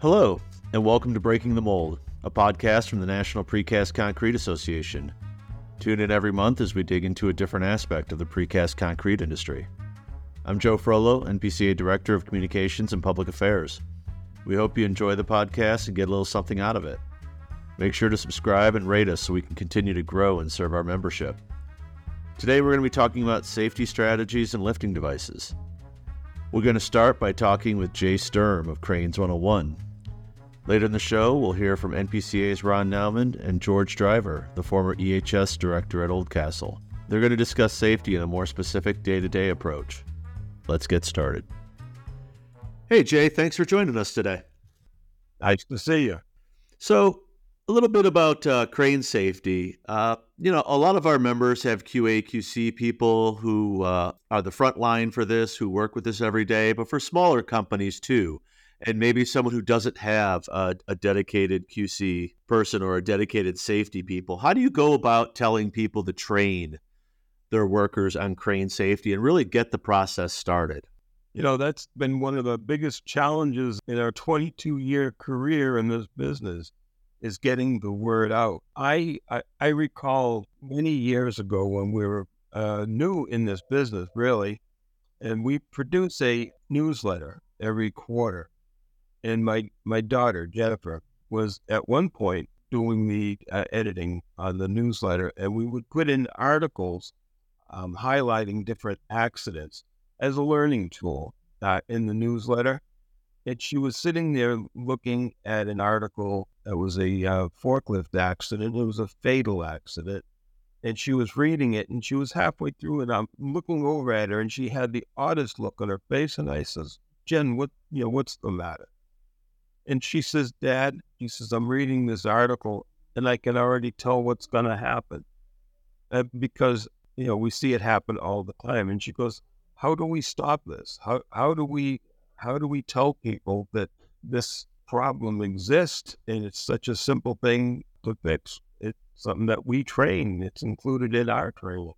Hello, and welcome to Breaking the Mold, a podcast from the National Precast Concrete Association. Tune in every month as we dig into a different aspect of the precast concrete industry. I'm Joe Frollo, NPCA Director of Communications and Public Affairs. We hope you enjoy the podcast and get a little something out of it. Make sure to subscribe and rate us so we can continue to grow and serve our membership. Today we're going to be talking about safety strategies and lifting devices. We're going to start by talking with Jay Sturm of Cranes 101. Later in the show, we'll hear from NPCA's Ron Naumann and George Driver, the former EHS director at Oldcastle. They're going to discuss safety in a more specific day-to-day approach. Let's get started. Hey, Jay, thanks for joining us today. Nice to see you. So, a little bit about crane safety. A lot of our members have QA, QC people who are the front line for this, who work with this every day, but for smaller companies too. And maybe someone who doesn't have a dedicated QC person or a dedicated safety people. How do you go about telling people to train their workers on crane safety and really get the process started? You know, that's been one of the biggest challenges in our 22-year career in this business is getting the word out. I recall many years ago when we were new in this business, really, and we produced a newsletter every quarter. And my daughter, Jennifer, was at one point doing the editing on the newsletter, and we would put in articles highlighting different accidents as a learning tool in the newsletter. And she was sitting there looking at an article that was a forklift accident. It was a fatal accident. And she was reading it, and she was halfway through, and I'm looking over at her, and she had the oddest look on her face, and I says, Jen, what's the matter? And she says, Dad, she says, I'm reading this article and I can already tell what's going to happen because, we see it happen all the time. And she goes, how do we stop this? How do we tell people that this problem exists and it's such a simple thing to fix? It's something that we train. It's included in our training.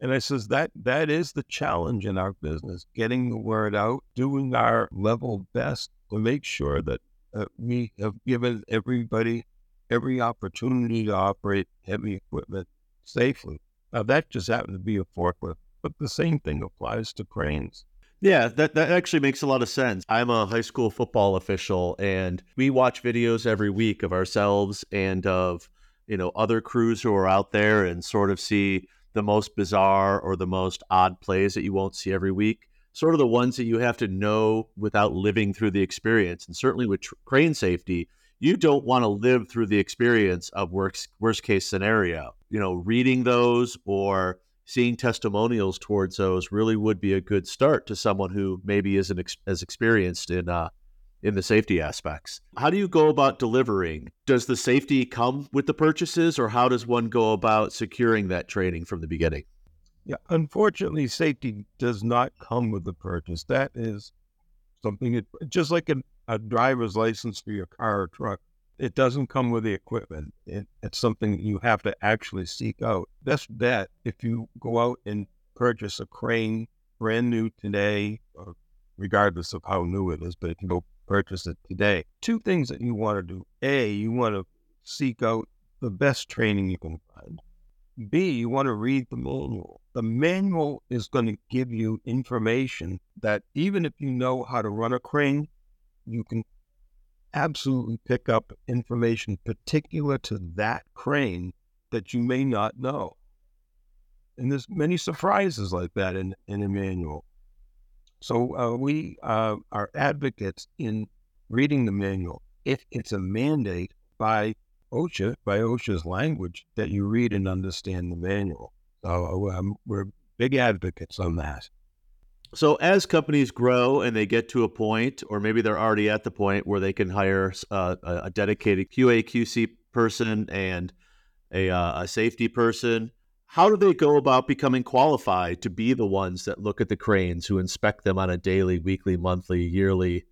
And I says that is the challenge in our business, getting the word out, doing our level best to make sure that we have given everybody every opportunity to operate heavy equipment safely. Now, that just happened to be a forklift, but the same thing applies to cranes. Yeah, that actually makes a lot of sense. I'm a high school football official, and we watch videos every week of ourselves and of, other crews who are out there and sort of see the most bizarre or the most odd plays that you won't see every week. Sort of the ones that you have to know without living through the experience. And certainly with crane safety, you don't want to live through the experience of worst case scenario. Reading those or seeing testimonials towards those really would be a good start to someone who maybe isn't as experienced in the safety aspects. How do you go about delivering? Does the safety come with the purchases, or how does one go about securing that training from the beginning? Yeah, unfortunately, safety does not come with the purchase. That is something, just like a driver's license for your car or truck, it doesn't come with the equipment. It's something you have to actually seek out. Best bet, if you go out and purchase a crane brand new today, or regardless of how new it is, but if you go purchase it today, two things that you want to do. A, you want to seek out the best training you can find. B, you want to read the manual. The manual is going to give you information that even if you know how to run a crane, you can absolutely pick up information particular to that crane that you may not know. And there's many surprises like that in a manual. So we are advocates in reading the manual. If it's a mandate by OSHA's language, that you read and understand the manual. So we're big advocates on that. So as companies grow and they get to a point, or maybe they're already at the point where they can hire a dedicated QA, QC person and a safety person, how do they go about becoming qualified to be the ones that look at the cranes, who inspect them on a daily, weekly, monthly, yearly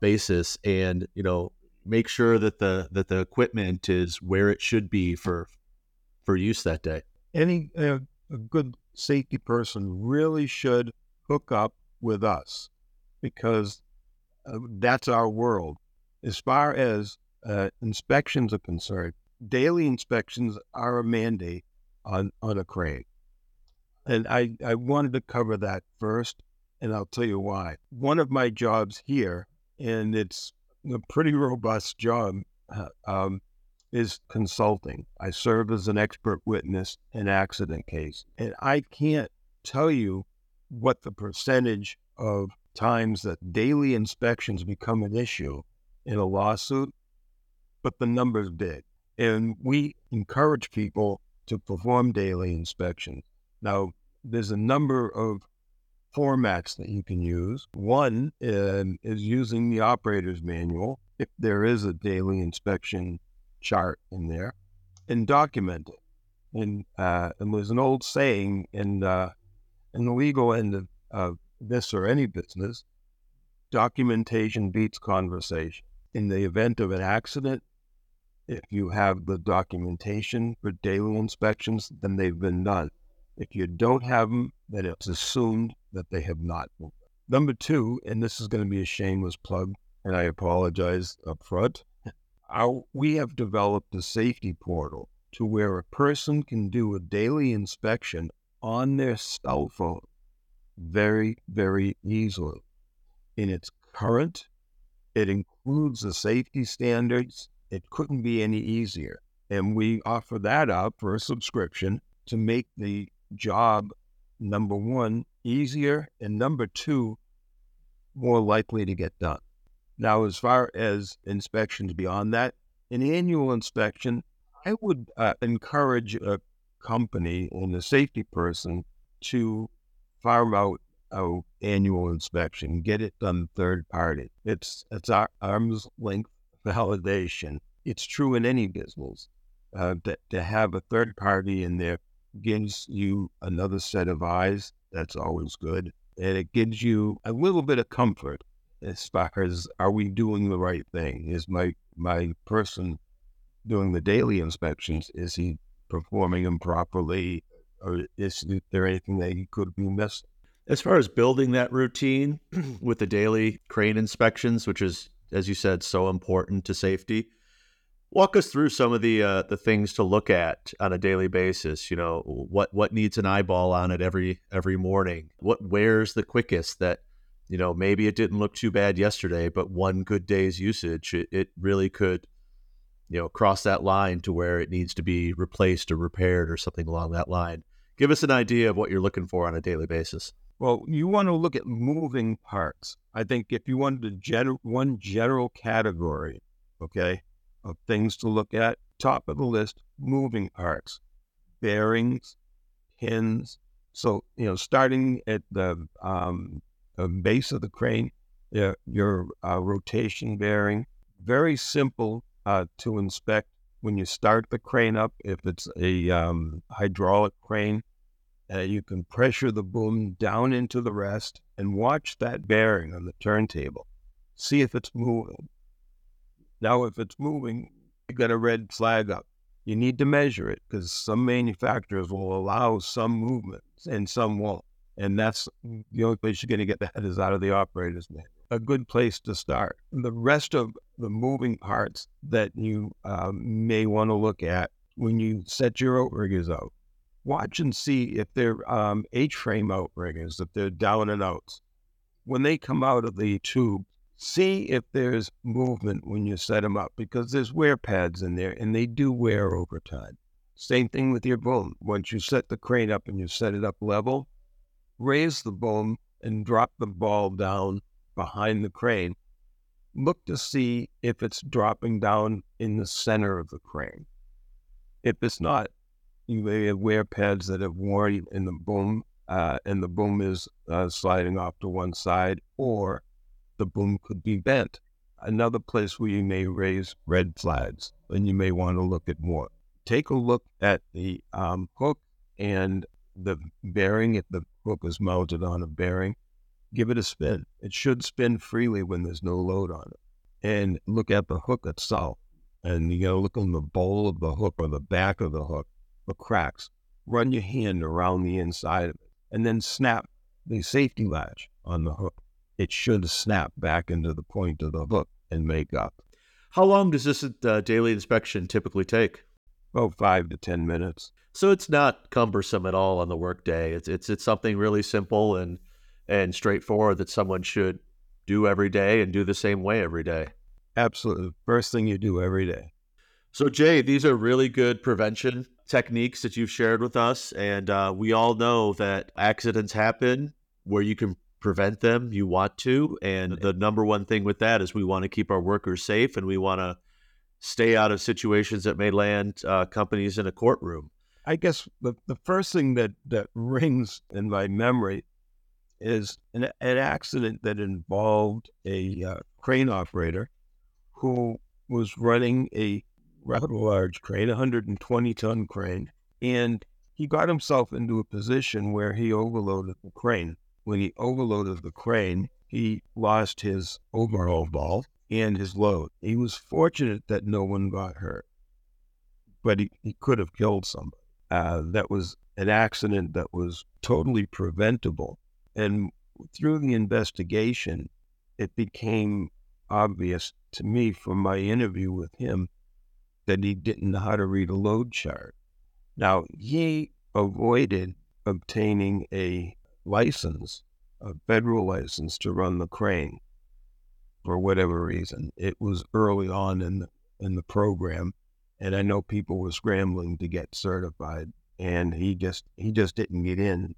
basis and, make sure that the equipment is where it should be for use that day? Any a good safety person really should hook up with us because that's our world. As far as inspections are concerned, daily inspections are a mandate on a crane. And I wanted to cover that first, and I'll tell you why. One of my jobs here, and it's a pretty robust job, is consulting. I serve as an expert witness in accident cases. And I can't tell you what the percentage of times that daily inspections become an issue in a lawsuit, but the number's big. And we encourage people to perform daily inspections. Now, there's a number of formats that you can use. One is using the operator's manual, if there is a daily inspection chart in there, and document it. And there's an old saying in the legal end of this or any business, documentation beats conversation. In the event of an accident, if you have the documentation for daily inspections, then they've been done. If you don't have them, then it's assumed that they have not been done. Number two, and this is going to be a shameless plug, and I apologize up front, we have developed a safety portal to where a person can do a daily inspection on their cell phone very, very easily. And it's current. It includes the safety standards. It couldn't be any easier. And we offer that up for a subscription to make the job, number one, easier, and number two, more likely to get done. Now, as far as inspections beyond that, an annual inspection, I would encourage a company and a safety person to farm out an annual inspection, get it done third party. It's our arm's length validation. It's true in any business that to have a third party in there gives you another set of eyes. That's always good. And it gives you a little bit of comfort as far as, are we doing the right thing? Is my person doing the daily inspections, is he performing them properly? Or is there anything that he could be missing? As far as building that routine with the daily crane inspections, which is, as you said, so important to safety, walk us through some of the things to look at on a daily basis. You know, what needs an eyeball on it every morning? What wears the quickest that, you know, maybe it didn't look too bad yesterday, but one good day's usage, it really could, you know, cross that line to where it needs to be replaced or repaired or something along that line. Give us an idea of what you're looking for on a daily basis. Well, you want to look at moving parts. I think if you wanted one general category, okay, of things to look at, top of the list, moving parts, bearings, pins. So, you know, starting at the base of the crane, your rotation bearing, very simple to inspect when you start the crane up. If it's a hydraulic crane, you can pressure the boom down into the rest and watch that bearing on the turntable. See if it's moving. Now, if it's moving, you got a red flag up. You need to measure it because some manufacturers will allow some movement and some won't. And that's the only place you're going to get that is out of the operator's manual. A good place to start. The rest of the moving parts that you may want to look at when you set your outriggers out. Watch and see if they're H-frame outriggers, if they're down and outs. When they come out of the tube, see if there's movement when you set them up, because there's wear pads in there, and they do wear over time. Same thing with your boom. Once you set the crane up and you set it up level, raise the boom and drop the ball down behind the crane. Look to see if it's dropping down in the center of the crane. If it's not, you may have wear pads that have worn in the boom, and the boom is sliding off to one side, or the boom could be bent. Another place where you may raise red flags, and you may want to look at more. Take a look at the hook and the bearing, if the hook is mounted on a bearing. Give it a spin. It should spin freely when there's no load on it. And look at the hook itself. And you got to look on the bowl of the hook or the back of the hook for cracks. Run your hand around the inside of it. And then snap the safety latch on the hook. It should snap back into the point of the hook and make up. How long does this daily inspection typically take? Oh, 5 to 10 minutes. So it's not cumbersome at all on the workday. It's something really simple and straightforward that someone should do every day and do the same way every day. Absolutely. First thing you do every day. So Jay, these are really good prevention techniques that you've shared with us. And we all know that accidents happen where you can prevent them. You want to. And the number one thing with that is we want to keep our workers safe and we want to stay out of situations that may land companies in a courtroom. I guess the first thing that rings in my memory is an accident that involved a crane operator who was running a rather large crane, 120-ton crane, and he got himself into a position where he overloaded the crane. When he overloaded the crane, he lost his overall ball and his load. He was fortunate that no one got hurt, but he could have killed somebody. That was an accident that was totally preventable. And through the investigation, it became obvious to me from my interview with him that he didn't know how to read a load chart. Now, he avoided obtaining a license, a federal license to run the crane for whatever reason. It was early on in the program, and I know people were scrambling to get certified, and he just didn't get in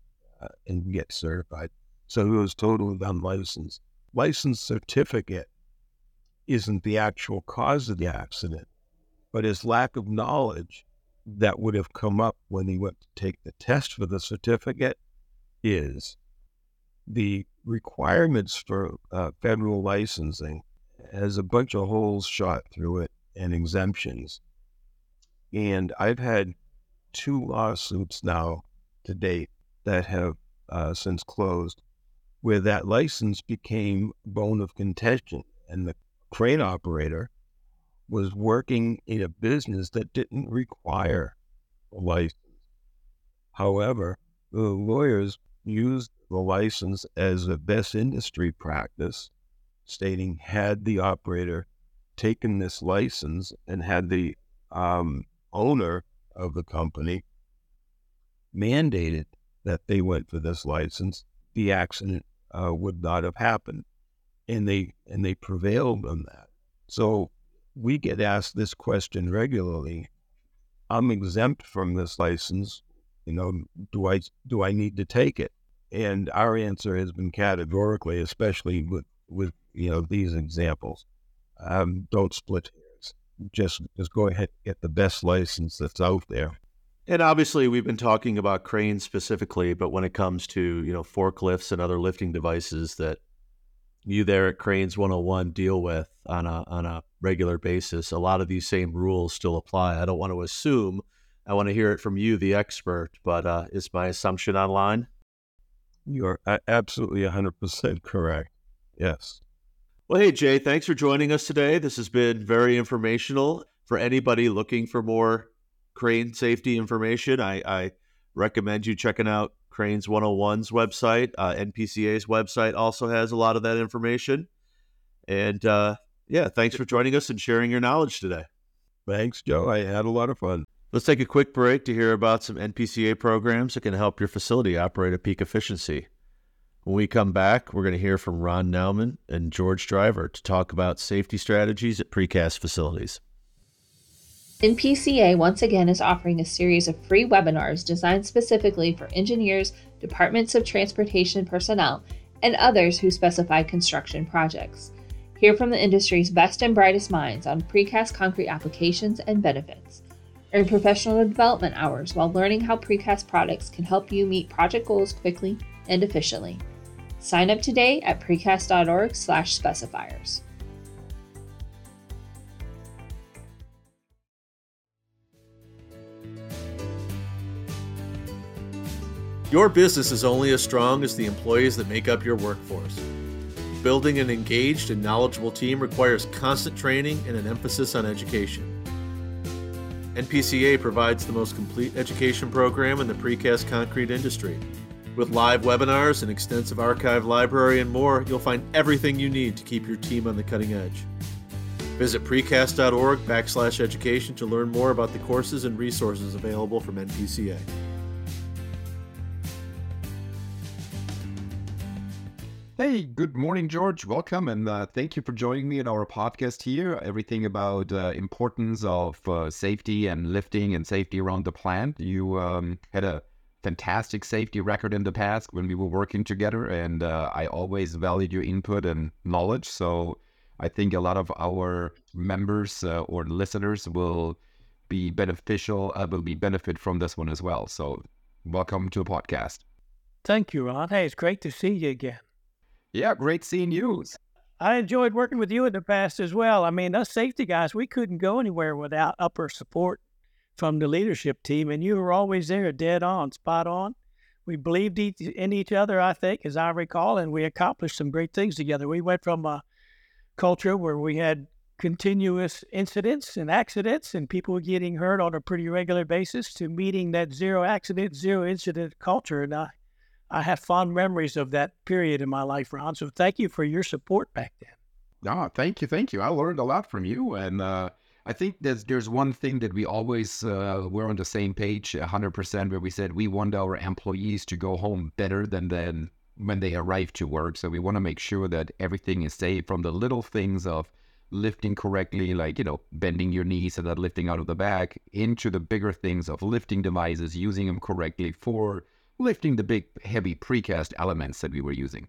and get certified. So he was totally unlicensed. License certificate isn't the actual cause of the accident, but his lack of knowledge that would have come up when he went to take the test for the certificate is. The requirements for federal licensing has a bunch of holes shot through it and exemptions. And I've had 2 lawsuits now to date that have since closed where that license became bone of contention, and the crane operator was working in a business that didn't require a license. However, the lawyers used the license as a best industry practice, stating had the operator taken this license and had the owner of the company mandated that they went for this license, the accident would not have happened. And they prevailed on that. So we get asked this question regularly. I'm exempt from this license. You know, do I need to take it? And our answer has been categorically, especially with you know, these examples, don't split hairs. Just go ahead and get the best license that's out there. And obviously, we've been talking about cranes specifically, but when it comes to, you know, forklifts and other lifting devices that you there at Cranes 101 deal with on a regular basis, a lot of these same rules still apply. I don't want to assume. I want to hear it from you, the expert, but is my assumption online? You're absolutely 100% correct. Yes. Well, hey, Jay, thanks for joining us today. This has been very informational. For anybody looking for more crane safety information, I recommend you checking out Cranes 101's website. NPCA's website also has a lot of that information. And yeah, thanks for joining us and sharing your knowledge today. Thanks, Joe. I had a lot of fun. Let's take a quick break to hear about some NPCA programs that can help your facility operate at peak efficiency. When we come back, we're going to hear from Ron Naumann and George Driver to talk about safety strategies at precast facilities. NPCA once again is offering a series of free webinars designed specifically for engineers, departments of transportation personnel, and others who specify construction projects. Hear from the industry's best and brightest minds on precast concrete applications and benefits. Earn professional development hours while learning how precast products can help you meet project goals quickly and efficiently. Sign up today at precast.org/specifiers. Your business is only as strong as the employees that make up your workforce. Building an engaged and knowledgeable team requires constant training and an emphasis on education. NPCA provides the most complete education program in the precast concrete industry. With live webinars, an extensive archive library, and more, you'll find everything you need to keep your team on the cutting edge. Visit precast.org/education to learn more about the courses and resources available from NPCA. Hey, good morning, George. Welcome, and thank you for joining me in our podcast here. Everything about importance of safety and lifting and safety around the plant. You had a fantastic safety record in the past when we were working together, and I always valued your input and knowledge. So I think a lot of our members or listeners will be beneficial. Will benefit from this one as well. So welcome to the podcast. Thank you, Ron. Hey, it's great to see you again. Yeah, great seeing you. I enjoyed working with you in the past as well. I mean, us safety guys, we couldn't go anywhere without upper support from the leadership team, and you were always there, dead on, spot on. We believed in each other, I think, as I recall, and we accomplished some great things together. We went from a culture where we had continuous incidents and accidents and people getting hurt on a pretty regular basis to meeting that zero accident, zero incident culture, and I have fond memories of that period in my life, Ron, so thank you for your support back then. Oh, thank you. I learned a lot from you, and I think there's one thing that we always were on the same page 100%, where we said we want our employees to go home better than when they arrive to work, so we want to make sure that everything is safe from the little things of lifting correctly, like, you know, bending your knees and not lifting out of the back, into the bigger things of lifting devices, using them correctly for lifting the big, heavy precast elements that we were using.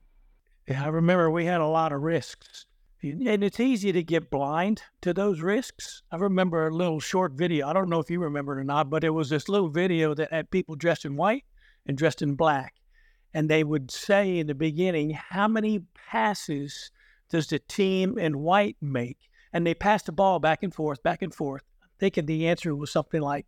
Yeah, I remember we had a lot of risks, and it's easy to get blind to those risks. I remember a little short video. I don't know if you remember it or not, but it was this little video that had people dressed in white and dressed in black, and they would say in the beginning, how many passes does the team in white make? And they passed the ball back and forth. I'm thinking the answer was something like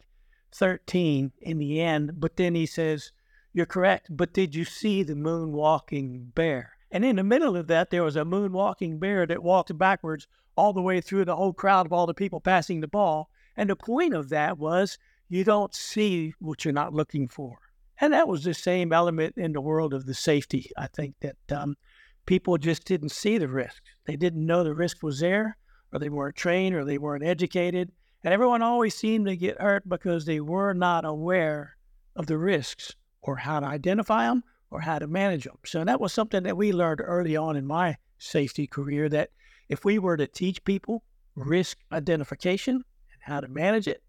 13 in the end, but then he says, you're correct, but did you see the moonwalking bear? And in the middle of that, there was a moonwalking bear that walked backwards all the way through the whole crowd of all the people passing the ball. And the point of that was you don't see what you're not looking for. And that was the same element in the world of the safety. I think that people just didn't see the risk. They didn't know the risk was there, or they weren't trained, or they weren't educated. And everyone always seemed to get hurt because they were not aware of the risks, or how to identify them, or how to manage them. So that was something that we learned early on in my safety career, that if we were to teach people risk identification and how to manage it,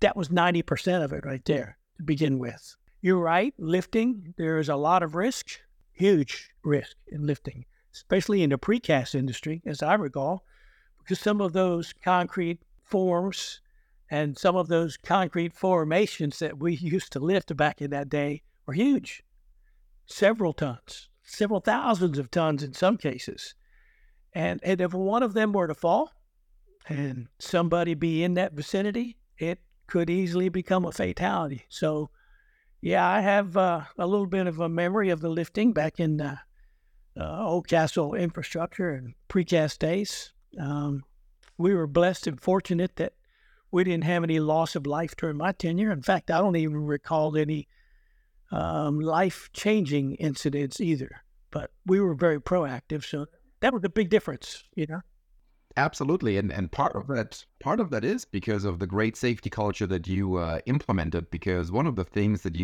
that was 90% of it right there to begin with. You're right, lifting, there is a lot of risk, huge risk in lifting, especially in the precast industry, as I recall, because some of those concrete forms and some of those concrete formations that we used to lift back in that day were huge. Several tons, several thousands of tons in some cases. And if one of them were to fall and somebody be in that vicinity, it could easily become a fatality. So, yeah, I have a little bit of a memory of the lifting back in Oldcastle infrastructure and precast days. We were blessed and fortunate that we didn't have any loss of life during my tenure. In fact, I don't even recall any life-changing incidents either. But we were very proactive, so that was a big difference, you know? Absolutely, and part of that is because of the great safety culture that you implemented, because one of the things that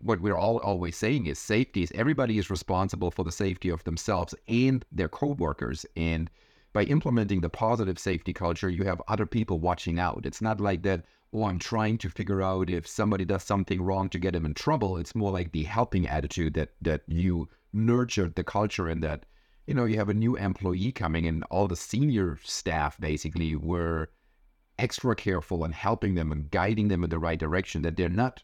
what we're always saying is safety is everybody is responsible for the safety of themselves and their co-workers, and by implementing the positive safety culture, you have other people watching out. It's not like that, oh, I'm trying to figure out if somebody does something wrong to get them in trouble. It's more like the helping attitude that you nurtured the culture, and that, you know, you have a new employee coming and all the senior staff basically were extra careful in helping them and guiding them in the right direction, that they're not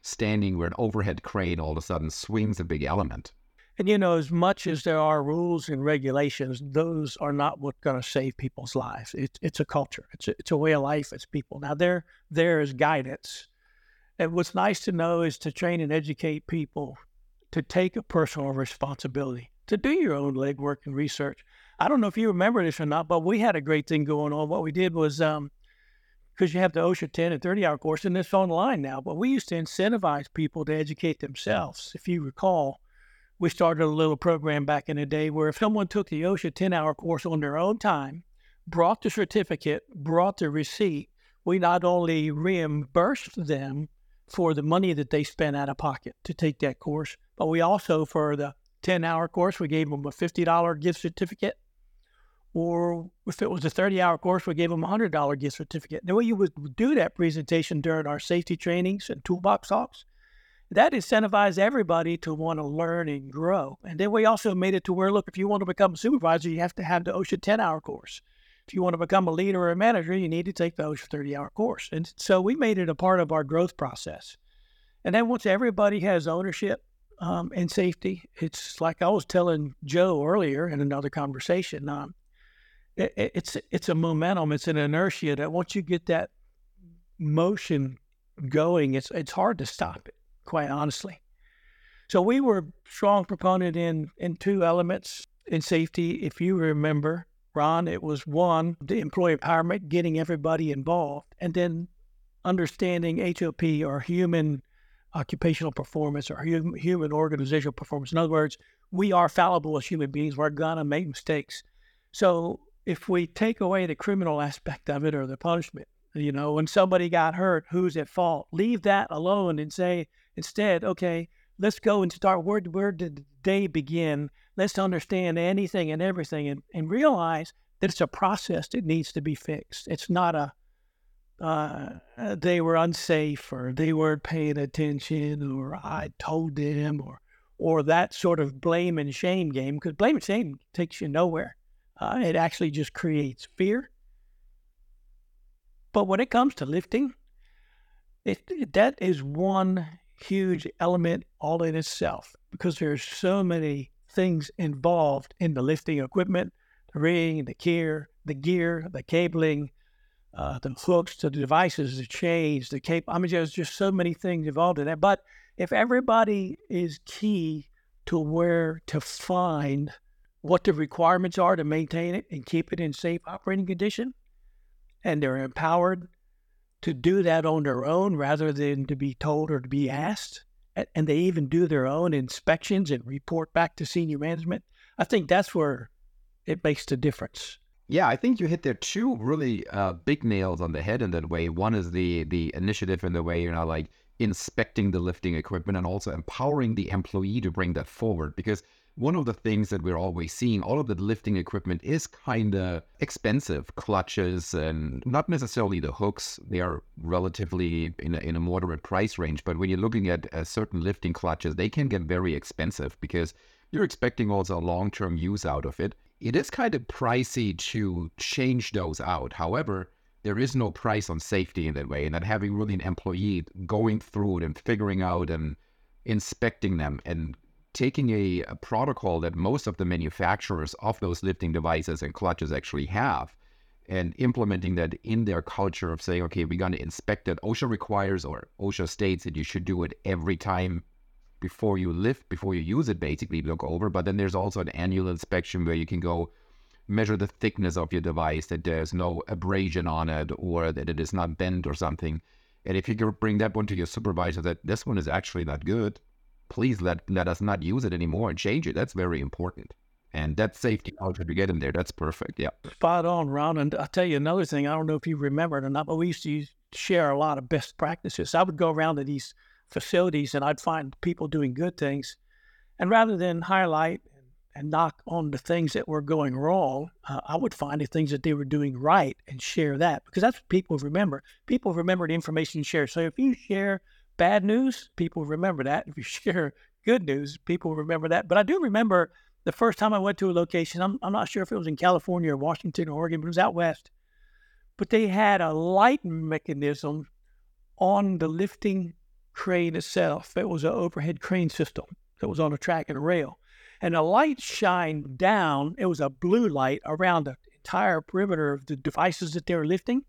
standing where an overhead crane all of a sudden swings a big element. And, you know, as much as there are rules and regulations, those are not what's going to save people's lives. It's a culture. It's a way of life. It's people. Now, there is guidance. And what's nice to know is to train and educate people to take a personal responsibility, to do your own legwork and research. I don't know if you remember this or not, but we had a great thing going on. What we did was, because you have the OSHA 10 and 30-hour course, and it's online now, but we used to incentivize people to educate themselves, if you recall. We started a little program back in the day where if someone took the OSHA 10-hour course on their own time, brought the certificate, brought the receipt, we not only reimbursed them for the money that they spent out of pocket to take that course, but we also, for the 10-hour course, we gave them a $50 gift certificate. Or if it was a 30-hour course, we gave them a $100 gift certificate. Now, we would do that presentation during our safety trainings and toolbox talks. That incentivized everybody to want to learn and grow. And then we also made it to where, look, if you want to become a supervisor, you have to have the OSHA 10-hour course. If you want to become a leader or a manager, you need to take the OSHA 30-hour course. And so we made it a part of our growth process. And then once everybody has ownership and safety, it's like I was telling Joe earlier in another conversation, it's a momentum, it's an inertia that once you get that motion going, it's hard to stop it, quite honestly. So we were strong proponent in two elements in safety. If you remember, Ron, it was one, the employee empowerment, getting everybody involved, and then understanding HOP, or human occupational performance, or human organizational performance. In other words, we are fallible as human beings. We're going to make mistakes. So if we take away the criminal aspect of it, or the punishment, you know, when somebody got hurt, who's at fault? Leave that alone and say, instead, okay, let's go and start, where did the day begin? Let's understand anything and everything, and realize that it's a process that needs to be fixed. It's not they were unsafe, or they weren't paying attention, or I told them, or that sort of blame and shame game, because blame and shame takes you nowhere. It actually just creates fear. But when it comes to lifting, that is one huge element all in itself, because there's so many things involved in the lifting equipment, the ring, the gear, the cabling, the hooks, the devices, the chains, the cable. I mean, there's just so many things involved in that. But if everybody is key to where to find what the requirements are to maintain it and keep it in safe operating condition, and they're empowered to do that on their own rather than to be told or to be asked, and they even do their own inspections and report back to senior management, I think that's where it makes the difference. Yeah, I think you hit there two really big nails on the head in that way. One is the initiative in the way you're not like inspecting the lifting equipment, and also empowering the employee to bring that forward, because one of the things that we're always seeing, all of the lifting equipment is kind of expensive. Clutches, and not necessarily the hooks, they are relatively in a moderate price range. But when you're looking at certain lifting clutches, they can get very expensive because you're expecting also long-term use out of it. It is kind of pricey to change those out. However, there is no price on safety in that way. And that having really an employee going through it and figuring out and inspecting them, and taking a protocol that most of the manufacturers of those lifting devices and clutches actually have, and implementing that in their culture of saying, okay, we're going to inspect it. OSHA requires, or OSHA states that you should do it every time before you lift, before you use it, basically look over. But then there's also an annual inspection where you can go measure the thickness of your device, that there's no abrasion on it, or that it is not bent or something. And if you can bring that one to your supervisor that this one is actually not good, please let us not use it anymore and change it. That's very important. And that safety culture to get in there, that's perfect. Yeah. Spot on, Ron. And I'll tell you another thing. I don't know if you remember it or not, but we used to share a lot of best practices. I would go around to these facilities and I'd find people doing good things. And rather than highlight and knock on the things that were going wrong, I would find the things that they were doing right and share that, because that's what people remember. People remember the information you share. So if you share bad news, people remember that. If you share good news, people remember that. But I do remember the first time I went to a location, I'm not sure if it was in California or Washington or Oregon, but it was out west. But they had a lighting mechanism on the lifting crane itself. It was an overhead crane system that was on a track and a rail. And the light shined down. It was a blue light around the entire perimeter of the devices that they were lifting.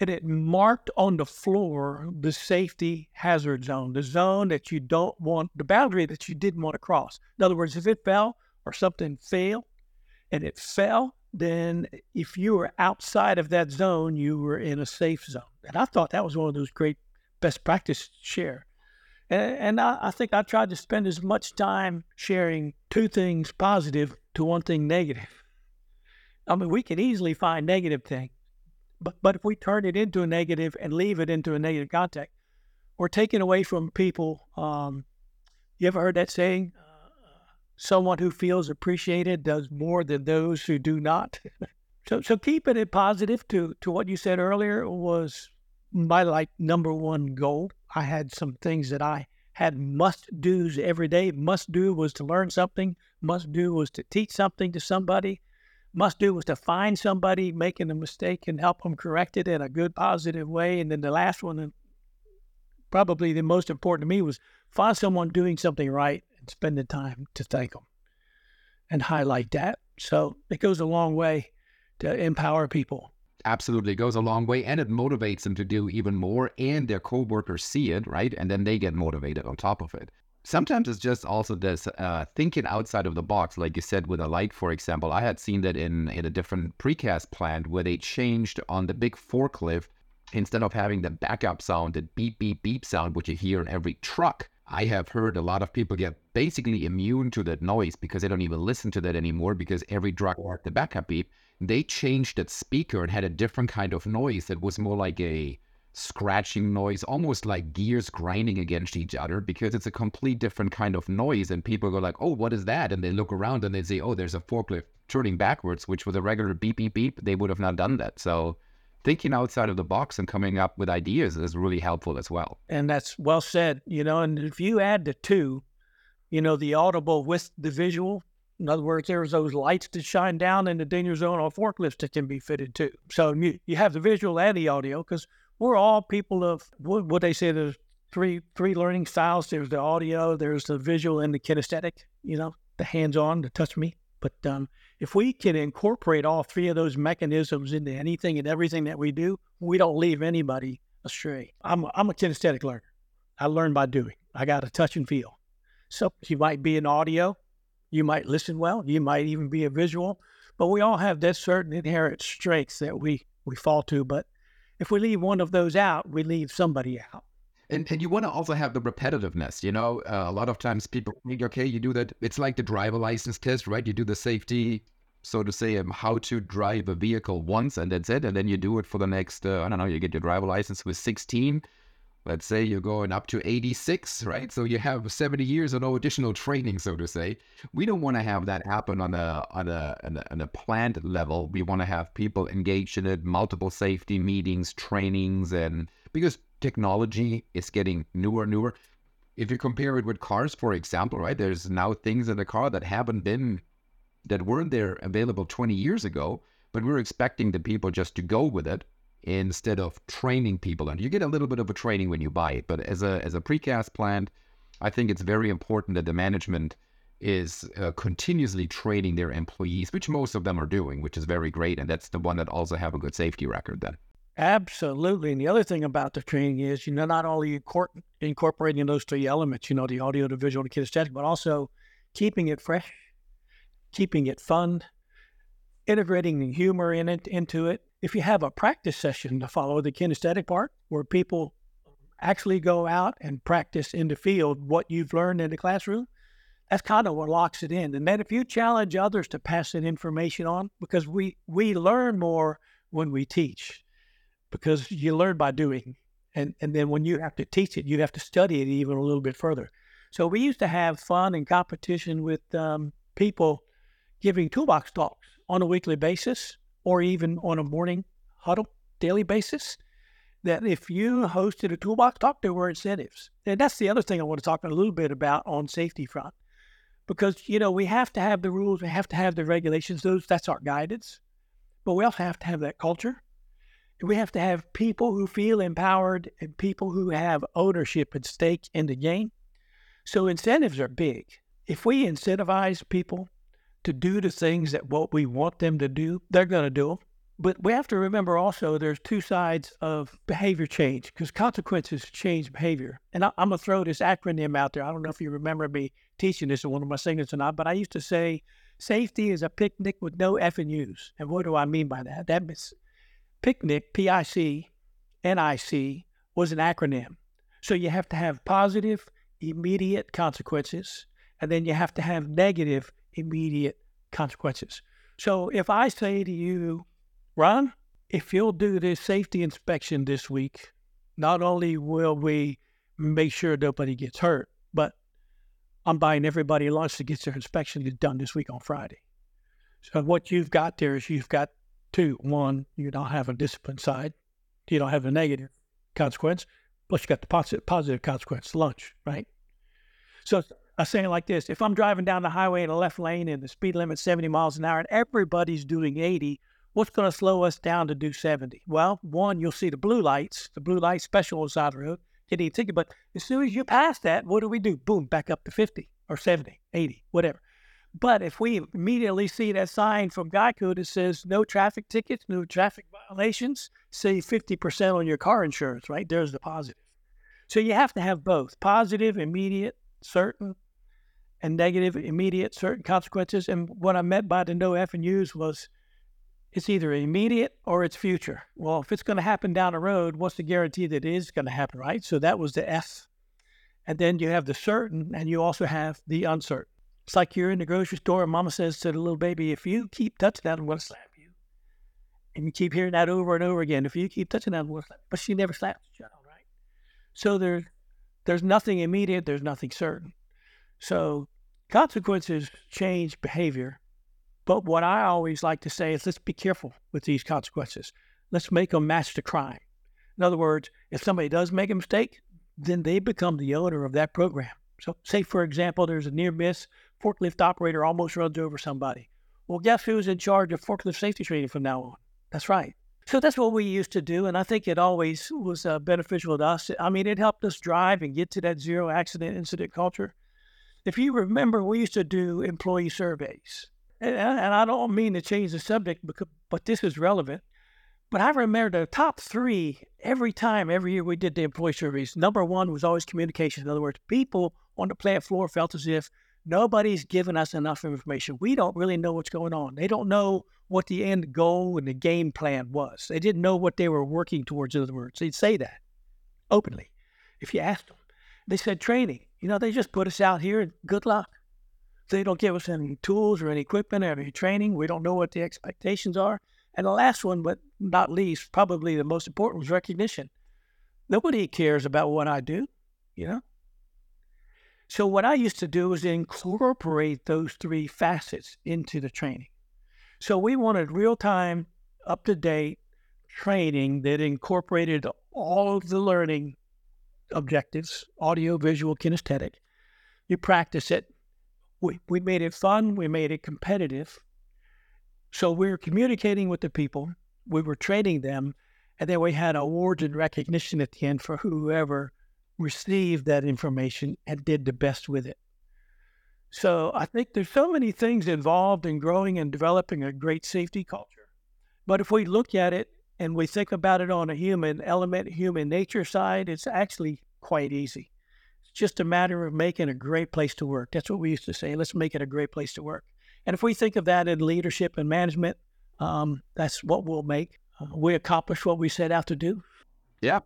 And it marked on the floor the safety hazard zone, the zone that you don't want, the boundary that you didn't want to cross. In other words, if it fell or something failed and it fell, then if you were outside of that zone, you were in a safe zone. And I thought that was one of those great best practices to share. And I think I tried to spend as much time sharing two things positive to one thing negative. I mean, we can easily find negative things, but if we turn it into a negative and leave it into a negative context, we're taking away from people. You ever heard that saying? Someone who feels appreciated does more than those who do not. So keeping it positive to what you said earlier was my number one goal. I had some things that I had must-dos every day. Must-do was to learn something. Must-do was to teach something to somebody. Must-do was to find somebody making a mistake and help them correct it in a good, positive way. And then the last one, probably the most important to me, was find someone doing something right. Spend the time to thank them and highlight that. So it goes a long way to empower people. Absolutely. It goes a long way, and it motivates them to do even more, and their coworkers see it, right? And then they get motivated on top of it. Sometimes it's just also this thinking outside of the box, like you said, with a light, for example. I had seen that in a different precast plant where they changed on the big forklift, instead of having the backup sound, the beep, beep, beep sound, which you hear in every truck. I have heard a lot of people get basically immune to that noise because they don't even listen to that anymore, because every truck had the backup beep. They changed that speaker and had a different kind of noise that was more like a scratching noise, almost like gears grinding against each other, because it's a complete different kind of noise. And people go like, oh, what is that? And they look around and they say, oh, there's a forklift turning backwards, which with a regular beep, beep, beep, they would have not done that. So thinking outside of the box and coming up with ideas is really helpful as well. And that's well said, you know, and if you add the two, you know, the audible with the visual, in other words, there's those lights that shine down in the danger zone on forklifts that can be fitted too. So you have the visual and the audio, because we're all people of, what they say, there's three learning styles. There's the audio, there's the visual, and the kinesthetic, you know, the hands-on, the touch me. But if we can incorporate all three of those mechanisms into anything and everything that we do, we don't leave anybody astray. I'm a kinesthetic learner. I learn by doing. I got to touch and feel. So you might be an audio. You might listen well. You might even be a visual. But we all have that certain inherent strengths that we fall to. But if we leave one of those out, we leave somebody out. And you want to also have the repetitiveness, you know, a lot of times people think, okay, you do that. It's like the driver license test, right? You do the safety, so to say, how to drive a vehicle once, and that's it. And then you do it for the next, I don't know, you get your driver license with 16. Let's say you're going up to 86, right? So you have 70 years of no additional training, so to say. We don't want to have that happen on a plant level. We want to have people engaged in it, multiple safety meetings, trainings, and because technology is getting newer and newer. If you compare it with cars, for example, right? There's now things in the car that weren't there available 20 years ago, but we're expecting the people just to go with it instead of training people. And you get a little bit of a training when you buy it. But as a precast plant, I think it's very important that the management is continuously training their employees, which most of them are doing, which is very great. And that's the one that also have a good safety record then. Absolutely. And the other thing about the training is, you know, not only incorporating those three elements, you know, the audio, the visual, the kinesthetic, but also keeping it fresh, keeping it fun, integrating the humor into it. If you have a practice session to follow the kinesthetic part, where people actually go out and practice in the field what you've learned in the classroom, that's kind of what locks it in. And then if you challenge others to pass that information on, because we learn more when we teach. Because you learn by doing. And then when you have to teach it, you have to study it even a little bit further. So we used to have fun and competition with people giving toolbox talks on a weekly basis, or even on a morning huddle daily basis, that if you hosted a toolbox talk, there were incentives. And that's the other thing I want to talk a little bit about on safety front. Because, you know, we have to have the rules, we have to have the regulations, that's our guidance. But we also have to have that culture. We have to have people who feel empowered and people who have ownership at stake in the game. So incentives are big. If we incentivize people to do the things that what we want them to do, they're going to do them. But we have to remember also there's two sides of behavior change, because consequences change behavior. And I'm going to throw this acronym out there. I don't know if you remember me teaching this in one of my segments or not, but I used to say safety is a picnic with no F and U's. And what do I mean by that? That means PICNIC, PICNIC, was an acronym. So you have to have positive, immediate consequences, and then you have to have negative, immediate consequences. So if I say to you, Ron, if you'll do this safety inspection this week, not only will we make sure nobody gets hurt, but I'm buying everybody lunch to get their inspection done this week on Friday. So what you've got there is you've got two. One, you don't have a discipline side. You don't have a negative consequence. Plus you got the positive consequence, lunch, right? So I say it like this. If I'm driving down the highway in the left lane and the speed limit's 70 miles an hour and everybody's doing 80, what's going to slow us down to do 70? Well, one, you'll see the blue lights special on the side of the road. You need a ticket, but as soon as you pass that, what do we do? Boom, back up to 50 or 70, 80, whatever. But if we immediately see that sign from Geico that says no traffic tickets, no traffic violations, save 50% on your car insurance, right? There's the positive. So you have to have both positive, immediate, certain, and negative, immediate, certain consequences. And what I meant by the no F and U's was it's either immediate or it's future. Well, if it's going to happen down the road, what's the guarantee that it is going to happen, right? So that was the F. And then you have the certain, and you also have the uncertain. It's like you're in the grocery store and mama says to the little baby, if you keep touching that, I'm going to slap you. And you keep hearing that over and over again. If you keep touching that, I'm going to slap you. But she never slaps the child, right? So there's nothing immediate. There's nothing certain. So consequences change behavior. But what I always like to say is let's be careful with these consequences. Let's make them match the crime. In other words, if somebody does make a mistake, then they become the owner of that program. So say, for example, there's a near miss, forklift operator almost runs over somebody. Well, guess who's in charge of forklift safety training from now on? That's right. So that's what we used to do, and I think it always was beneficial to us. I mean, it helped us drive and get to that zero accident incident culture. If you remember, we used to do employee surveys. And I don't mean to change the subject, because, but this is relevant. But I remember the top three every year we did the employee surveys. Number one was always communication. In other words, people on the plant floor felt as if nobody's giving us enough information. We don't really know what's going on. They don't know what the end goal and the game plan was. They didn't know what they were working towards. In other words, they'd say that openly. If you asked them, they said training. You know, they just put us out here and good luck. They don't give us any tools or any equipment or any training. We don't know what the expectations are. And the last one, but not least, probably the most important, was recognition. Nobody cares about what I do, you know? So what I used to do was incorporate those three facets into the training. So we wanted real-time, up-to-date training that incorporated all of the learning objectives, audio, visual, kinesthetic. You practice it. We made it fun. We made it competitive. So we were communicating with the people. We were training them. And then we had awards and recognition at the end for whoever received that information and did the best with it. So I think there's so many things involved in growing and developing a great safety culture. But if we look at it and we think about it on a human element, human nature side, it's actually quite easy. Just a matter of making a great place to work. That's what we used to say. Let's make it a great place to work. And if we think of that in leadership and management, that's what we'll make. We accomplish what we set out to do. Yeah.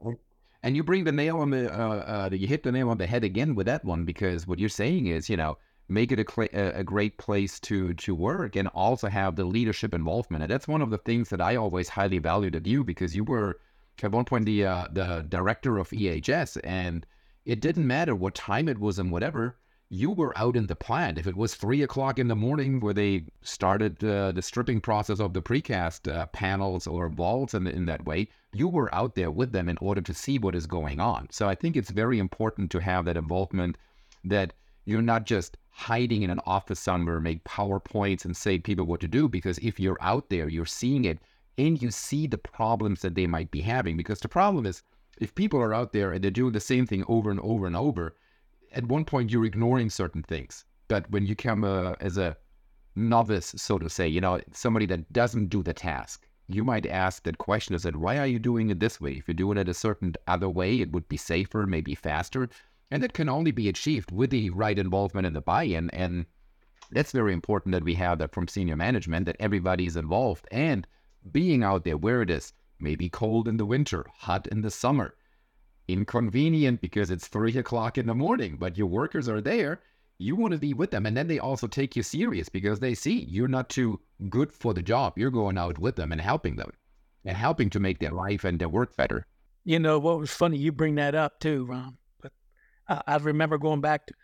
And you bring the nail on the, you hit the nail on the head again with that one, because what you're saying is, you know, make it a great place to work and also have the leadership involvement. And that's one of the things that I always highly valued at you, because you were at one point the director of EHS, and it didn't matter what time it was and whatever, you were out in the plant. If it was 3:00 in the morning where they started the stripping process of the precast panels or vaults in that way, you were out there with them in order to see what is going on. So I think it's very important to have that involvement, that you're not just hiding in an office somewhere, make PowerPoints and say people what to do, because if you're out there, you're seeing it and you see the problems that they might be having, because the problem is, if people are out there and they're doing the same thing over and over and over, at one point you're ignoring certain things. But when you come as a novice, so to say, you know, somebody that doesn't do the task, you might ask that question, is that why are you doing it this way? If you're doing it a certain other way, it would be safer, maybe faster. And that can only be achieved with the right involvement and the buy-in. And that's very important that we have that from senior management, that everybody is involved and being out there where it is. Maybe cold in the winter, hot in the summer, inconvenient because it's 3:00 in the morning, but your workers are there. you want to be with them. And then they also take you serious because they see you're not too good for the job. You're going out with them and helping them and helping to make their life and their work better. You know, what was funny, you bring that up too, Ron. But I remember going back to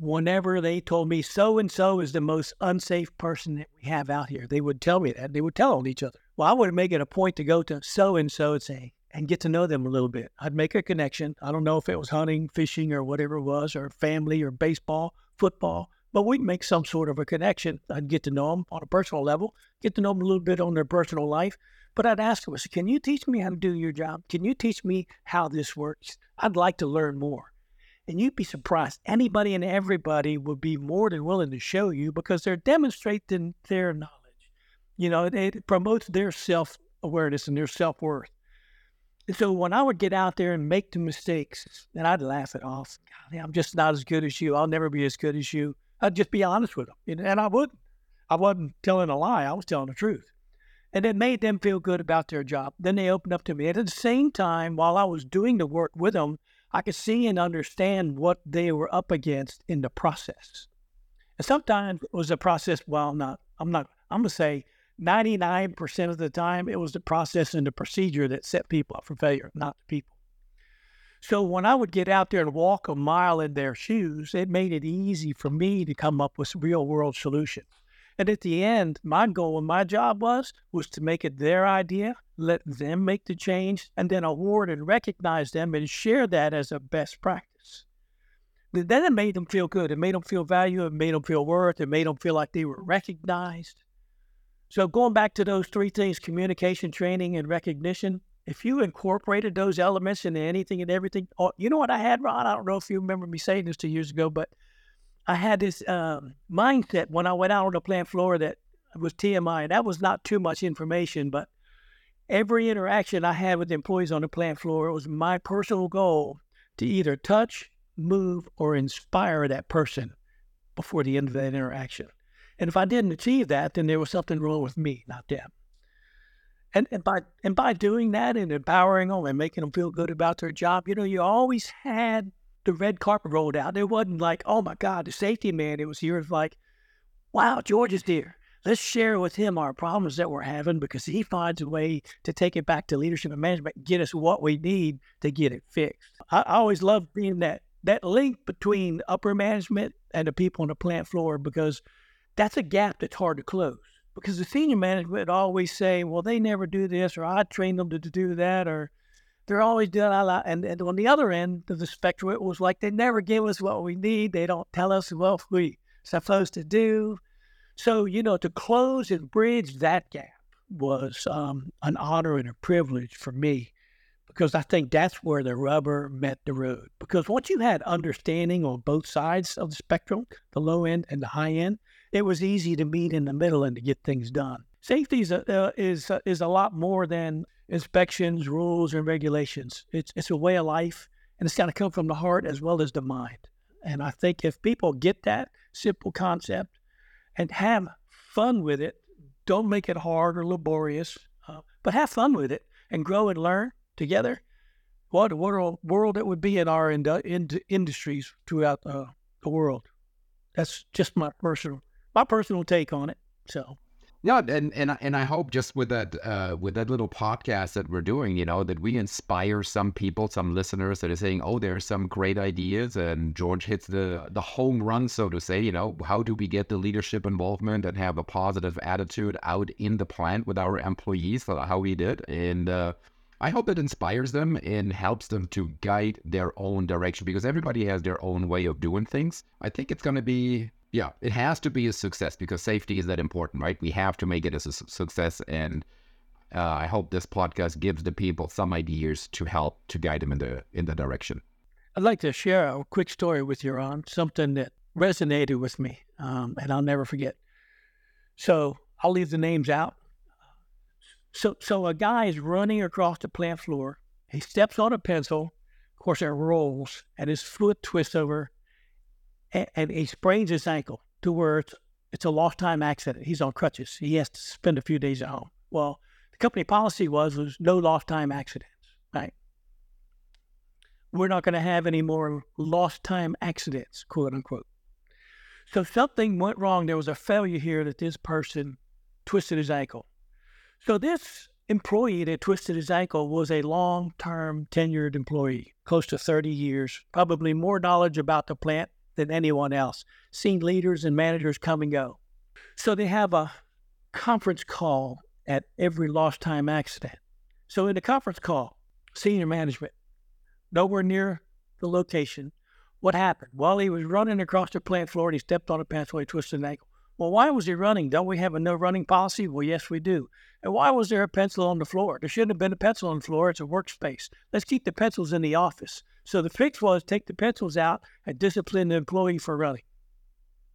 whenever they told me so-and-so is the most unsafe person that we have out here. They would tell me that. They would tell on each other. Well, I would make it a point to go to so-and-so and say, and get to know them a little bit. I'd make a connection. I don't know if it was hunting, fishing, or whatever it was, or family, or baseball, football, but we'd make some sort of a connection. I'd get to know them on a personal level, get to know them a little bit on their personal life. But I'd ask them, can you teach me how to do your job? Can you teach me how this works? I'd like to learn more. And you'd be surprised. Anybody and everybody would be more than willing to show you because they're demonstrating their knowledge. You know, it promotes their self-awareness and their self-worth. And so when I would get out there and make the mistakes, then I'd laugh it off. God, I'm just not as good as you. I'll never be as good as you. I'd just be honest with them. And I wouldn't. I wasn't telling a lie. I was telling the truth. And it made them feel good about their job. Then they opened up to me. And at the same time, while I was doing the work with them, I could see and understand what they were up against in the process. And sometimes it was a process, I'm going to say 99% of the time, it was the process and the procedure that set people up for failure, not the people. So when I would get out there and walk a mile in their shoes, it made it easy for me to come up with real world solutions. And at the end, my goal and my job was to make it their idea, let them make the change, and then award and recognize them and share that as a best practice. Then it made them feel good. It made them feel valued. It made them feel worth. It made them feel like they were recognized. So going back to those three things, communication, training, and recognition, if you incorporated those elements into anything and everything, you know what I had, Ron? I don't know if you remember me saying this 2 years ago, but I had this mindset when I went out on the plant floor that was TMI, and that was not too much information, but every interaction I had with employees on the plant floor, it was my personal goal to either touch, move, or inspire that person before the end of that interaction. And if I didn't achieve that, then there was something wrong with me, not them. And by doing that and empowering them and making them feel good about their job, you know, you always had the red carpet rolled out. It wasn't like, oh my God, the safety man. It was here. It's like, wow, George is here. Let's share with him our problems that we're having because he finds a way to take it back to leadership and management and get us what we need to get it fixed. I always loved being that link between upper management and the people on the plant floor because that's a gap that's hard to close because the senior management always say, well, they never do this, or I trained them to do that, or they're always doing a lot. And on the other end of the spectrum, it was like, they never give us what we need. They don't tell us what we're supposed to do. So, you know, to close and bridge that gap was an honor and a privilege for me because I think that's where the rubber met the road. Because once you had understanding on both sides of the spectrum, the low end and the high end, it was easy to meet in the middle and to get things done. Safety is a lot more than inspections, rules, and regulations. It's a way of life, and it's got to come from the heart as well as the mind. And I think if people get that simple concept and have fun with it, don't make it hard or laborious, but have fun with it and grow and learn together, what a world it would be in our industries throughout the world. That's just my personal take on it. So yeah, and I hope just with that little podcast that we're doing, you know, that we inspire some people, some listeners that are saying, oh, there are some great ideas, and George hits the home run, so to say. You know, how do we get the leadership involvement and have a positive attitude out in the plant with our employees? So how we did, and I hope it inspires them and helps them to guide their own direction because everybody has their own way of doing things. I think it's going to be, yeah, it has to be a success because safety is that important, right? We have to make it as a success. And I hope this podcast gives the people some ideas to help to guide them in the direction. I'd like to share a quick story with you, Ron, something that resonated with me and I'll never forget. So I'll leave the names out. So a guy is running across the plant floor. He steps on a pencil. Of course, it rolls, and his foot twists over, and he sprains his ankle to where it's a lost time accident. He's on crutches. He has to spend a few days at home. Well, the company policy was no lost time accidents, right? We're not going to have any more lost time accidents, quote unquote. So something went wrong. There was a failure here that this person twisted his ankle. So this employee that twisted his ankle was a long-term tenured employee, close to 30 years, probably more knowledge about the plant than anyone else, seen leaders and managers come and go. So they have a conference call at every lost time accident. So in the conference call, senior management, nowhere near the location. What happened? Well, he was running across the plant floor and he stepped on a pathway, twisted an ankle. Well, why was he running? Don't we have a no running policy? Well, yes, we do. And why was there a pencil on the floor? There shouldn't have been a pencil on the floor. It's a workspace. Let's keep the pencils in the office. So the fix was take the pencils out and discipline the employee for running.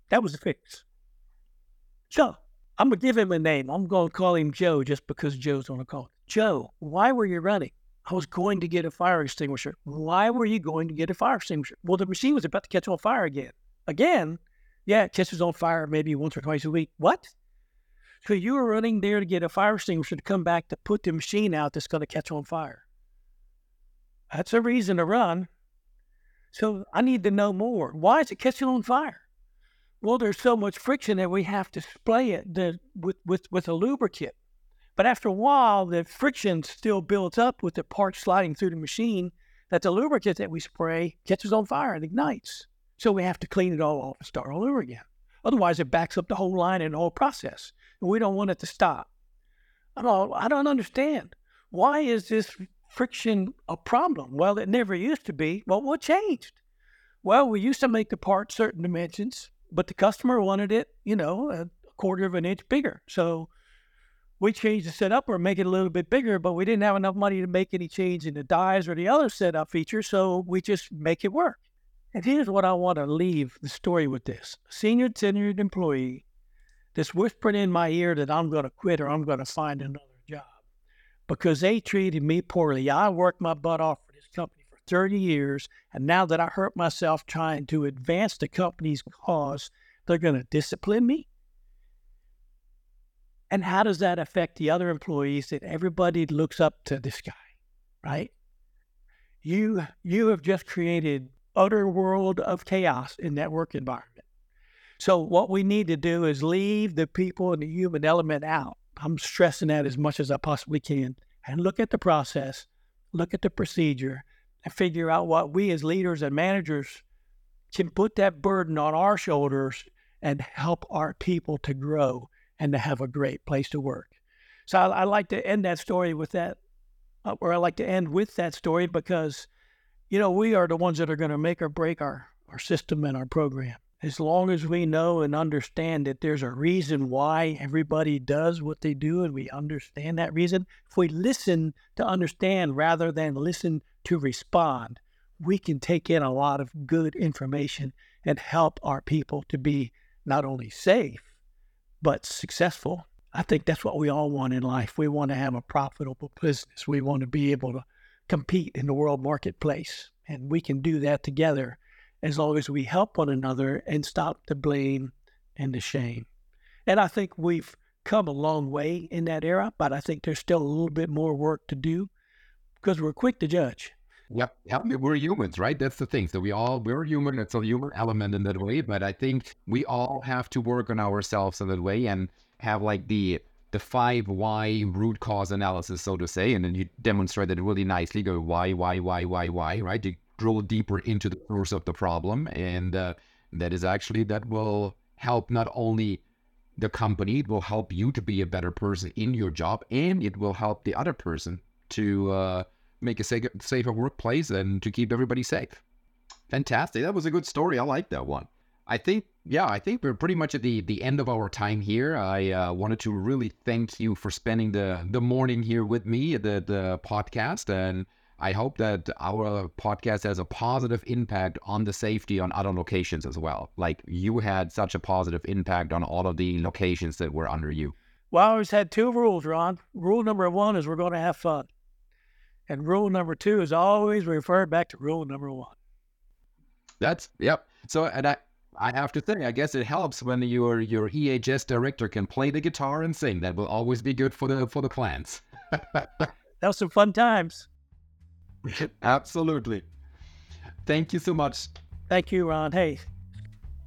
That was the fix. So I'm going to give him a name. I'm going to call him Joe just because Joe's on the call. Joe, why were you running? I was going to get a fire extinguisher. Why were you going to get a fire extinguisher? Well, the machine was about to catch on fire again. Yeah, it catches on fire maybe once or twice a week. What? So you were running there to get a fire extinguisher to come back to put the machine out that's going to catch on fire. That's a reason to run. So I need to know more. Why is it catching on fire? Well, there's so much friction that we have to spray it with a lubricant. But after a while, the friction still builds up with the parts sliding through the machine that the lubricant that we spray catches on fire and ignites. So we have to clean it all off and start all over again. Otherwise, it backs up the whole line and the whole process. And we don't want it to stop. I don't understand. Why is this friction a problem? Well, it never used to be. Well, what changed? Well, we used to make the part certain dimensions, but the customer wanted it, a quarter of an inch bigger. So we changed the setup or make it a little bit bigger, but we didn't have enough money to make any change in the dies or the other setup features, so we just make it work. And here's what I want to leave the story with this. Senior tenured employee that's whispering in my ear that I'm going to quit or I'm going to find another job because they treated me poorly. I worked my butt off for this company for 30 years, and now that I hurt myself trying to advance the company's cause, they're going to discipline me? And how does that affect the other employees that everybody looks up to this guy, right? You have just created utter world of chaos in that work environment. So what we need to do is leave the people and the human element out. I'm stressing that as much as I possibly can. And look at the process, look at the procedure, and figure out what we as leaders and managers can put that burden on our shoulders and help our people to grow and to have a great place to work. So I like to end that story with that, or I like to end with that story because we are the ones that are going to make or break our system and our program. As long as we know and understand that there's a reason why everybody does what they do and we understand that reason, if we listen to understand rather than listen to respond, we can take in a lot of good information and help our people to be not only safe, but successful. I think that's what we all want in life. We want to have a profitable business. We want to be able to compete in the world marketplace. And we can do that together as long as we help one another and stop the blame and the shame. And I think we've come a long way in that era, but I think there's still a little bit more work to do because we're quick to judge. Yep. We're humans, right? That's the thing. So we're human. It's a human element in that way. But I think we all have to work on ourselves in that way and have like the 5 why root cause analysis, so to say, and then you demonstrated it really nicely. Go why, right? You drill deeper into the source of the problem, and that will help not only the company, it will help you to be a better person in your job, and it will help the other person to make a safer workplace and to keep everybody safe. Fantastic. That was a good story. I like that one. I think we're pretty much at the end of our time here. I wanted to really thank you for spending the morning here with me at the podcast. And I hope that our podcast has a positive impact on the safety on other locations as well. Like you had such a positive impact on all of the locations that were under you. Well, I always had 2 rules, Ron. Rule number 1 is we're going to have fun. And rule number 2 is always refer back to rule number 1. Yep. So, and I have to think, I guess it helps when your EHS director can play the guitar and sing. That will always be good for the plans. That was some fun times. Absolutely. Thank you so much. Thank you, Ron. Hey.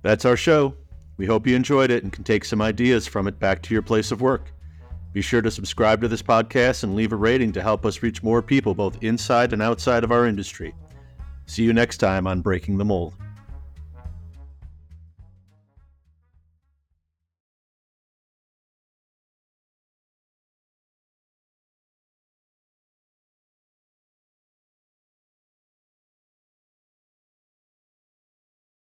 That's our show. We hope you enjoyed it and can take some ideas from it back to your place of work. Be sure to subscribe to this podcast and leave a rating to help us reach more people both inside and outside of our industry. See you next time on Breaking the Mold.